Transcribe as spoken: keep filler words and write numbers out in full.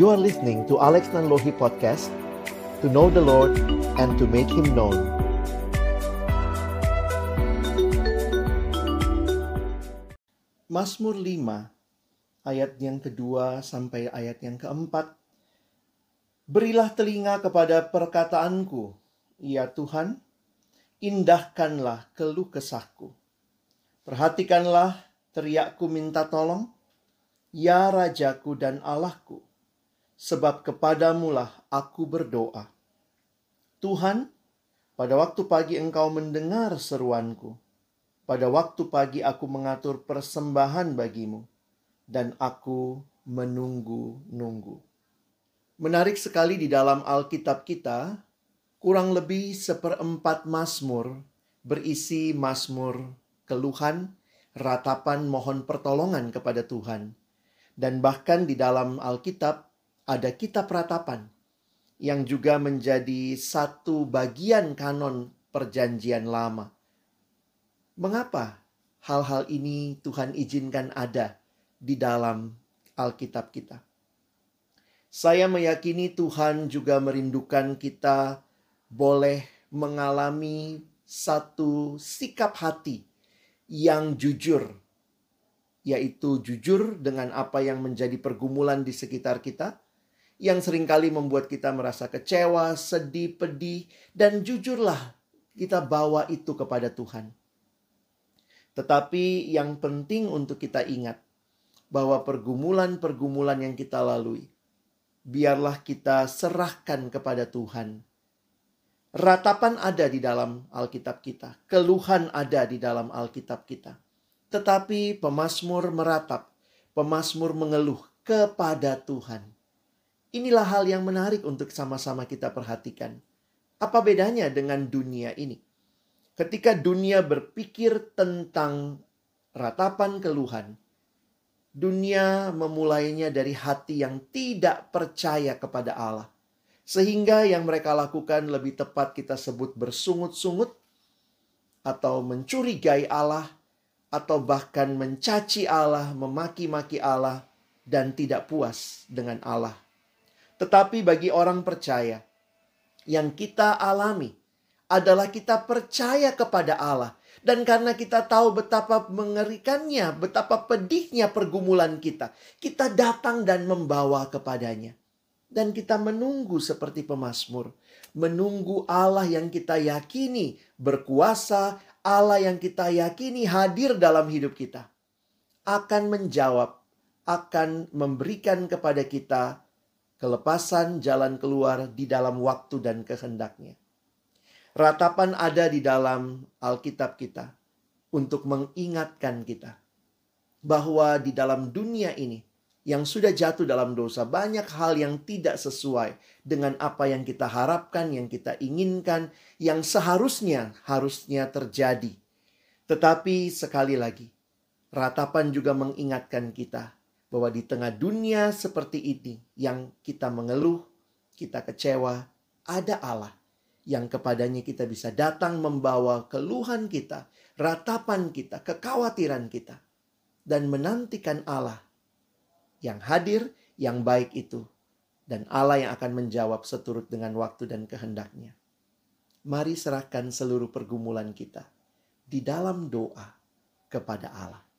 You are listening to Alex Nanlohi Podcast, to know the Lord and to make Him known. Mazmur lima, ayat yang kedua sampai ayat yang keempat. Berilah telinga kepada perkataanku, ya Tuhan, indahkanlah keluh kesahku. Perhatikanlah teriakku minta tolong, ya Rajaku dan Allahku. Sebab kepadamulah aku berdoa. Tuhan, pada waktu pagi Engkau mendengar seruanku. Pada waktu pagi aku mengatur persembahan bagimu. Dan aku menunggu-nunggu. Menarik sekali di dalam Alkitab kita, kurang lebih seperempat Mazmur berisi Mazmur keluhan, ratapan mohon pertolongan kepada Tuhan. Dan bahkan di dalam Alkitab, ada kitab ratapan yang juga menjadi satu bagian kanon perjanjian lama. Mengapa hal-hal ini Tuhan izinkan ada di dalam Alkitab kita? Saya meyakini Tuhan juga merindukan kita boleh mengalami satu sikap hati yang jujur, yaitu jujur dengan apa yang menjadi pergumulan di sekitar kita, yang seringkali membuat kita merasa kecewa, sedih, pedih, dan jujurlah kita bawa itu kepada Tuhan. Tetapi yang penting untuk kita ingat, bahwa pergumulan-pergumulan yang kita lalui, biarlah kita serahkan kepada Tuhan. Ratapan ada di dalam Alkitab kita, keluhan ada di dalam Alkitab kita. Tetapi pemazmur meratap, pemazmur mengeluh kepada Tuhan. Inilah hal yang menarik untuk sama-sama kita perhatikan. Apa bedanya dengan dunia ini? Ketika dunia berpikir tentang ratapan keluhan, dunia memulainya dari hati yang tidak percaya kepada Allah. Sehingga yang mereka lakukan lebih tepat kita sebut bersungut-sungut, atau mencurigai Allah, atau bahkan mencaci Allah, memaki-maki Allah, dan tidak puas dengan Allah. Tetapi bagi orang percaya, yang kita alami adalah kita percaya kepada Allah. Dan karena kita tahu betapa mengerikannya, betapa pedihnya pergumulan kita, kita datang dan membawa kepadanya. Dan kita menunggu seperti pemazmur. Menunggu Allah yang kita yakini berkuasa, Allah yang kita yakini hadir dalam hidup kita. Akan menjawab, akan memberikan kepada kita kelepasan jalan keluar di dalam waktu dan kehendaknya. Ratapan ada di dalam Alkitab kita untuk mengingatkan kita bahwa di dalam dunia ini yang sudah jatuh dalam dosa banyak hal yang tidak sesuai dengan apa yang kita harapkan, yang kita inginkan, yang seharusnya harusnya terjadi. Tetapi sekali lagi, ratapan juga mengingatkan kita bahwa di tengah dunia seperti ini yang kita mengeluh, kita kecewa, ada Allah yang kepadanya kita bisa datang membawa keluhan kita, ratapan kita, kekhawatiran kita. Dan menantikan Allah yang hadir, yang baik itu. Dan Allah yang akan menjawab seturut dengan waktu dan kehendaknya. Mari serahkan seluruh pergumulan kita di dalam doa kepada Allah.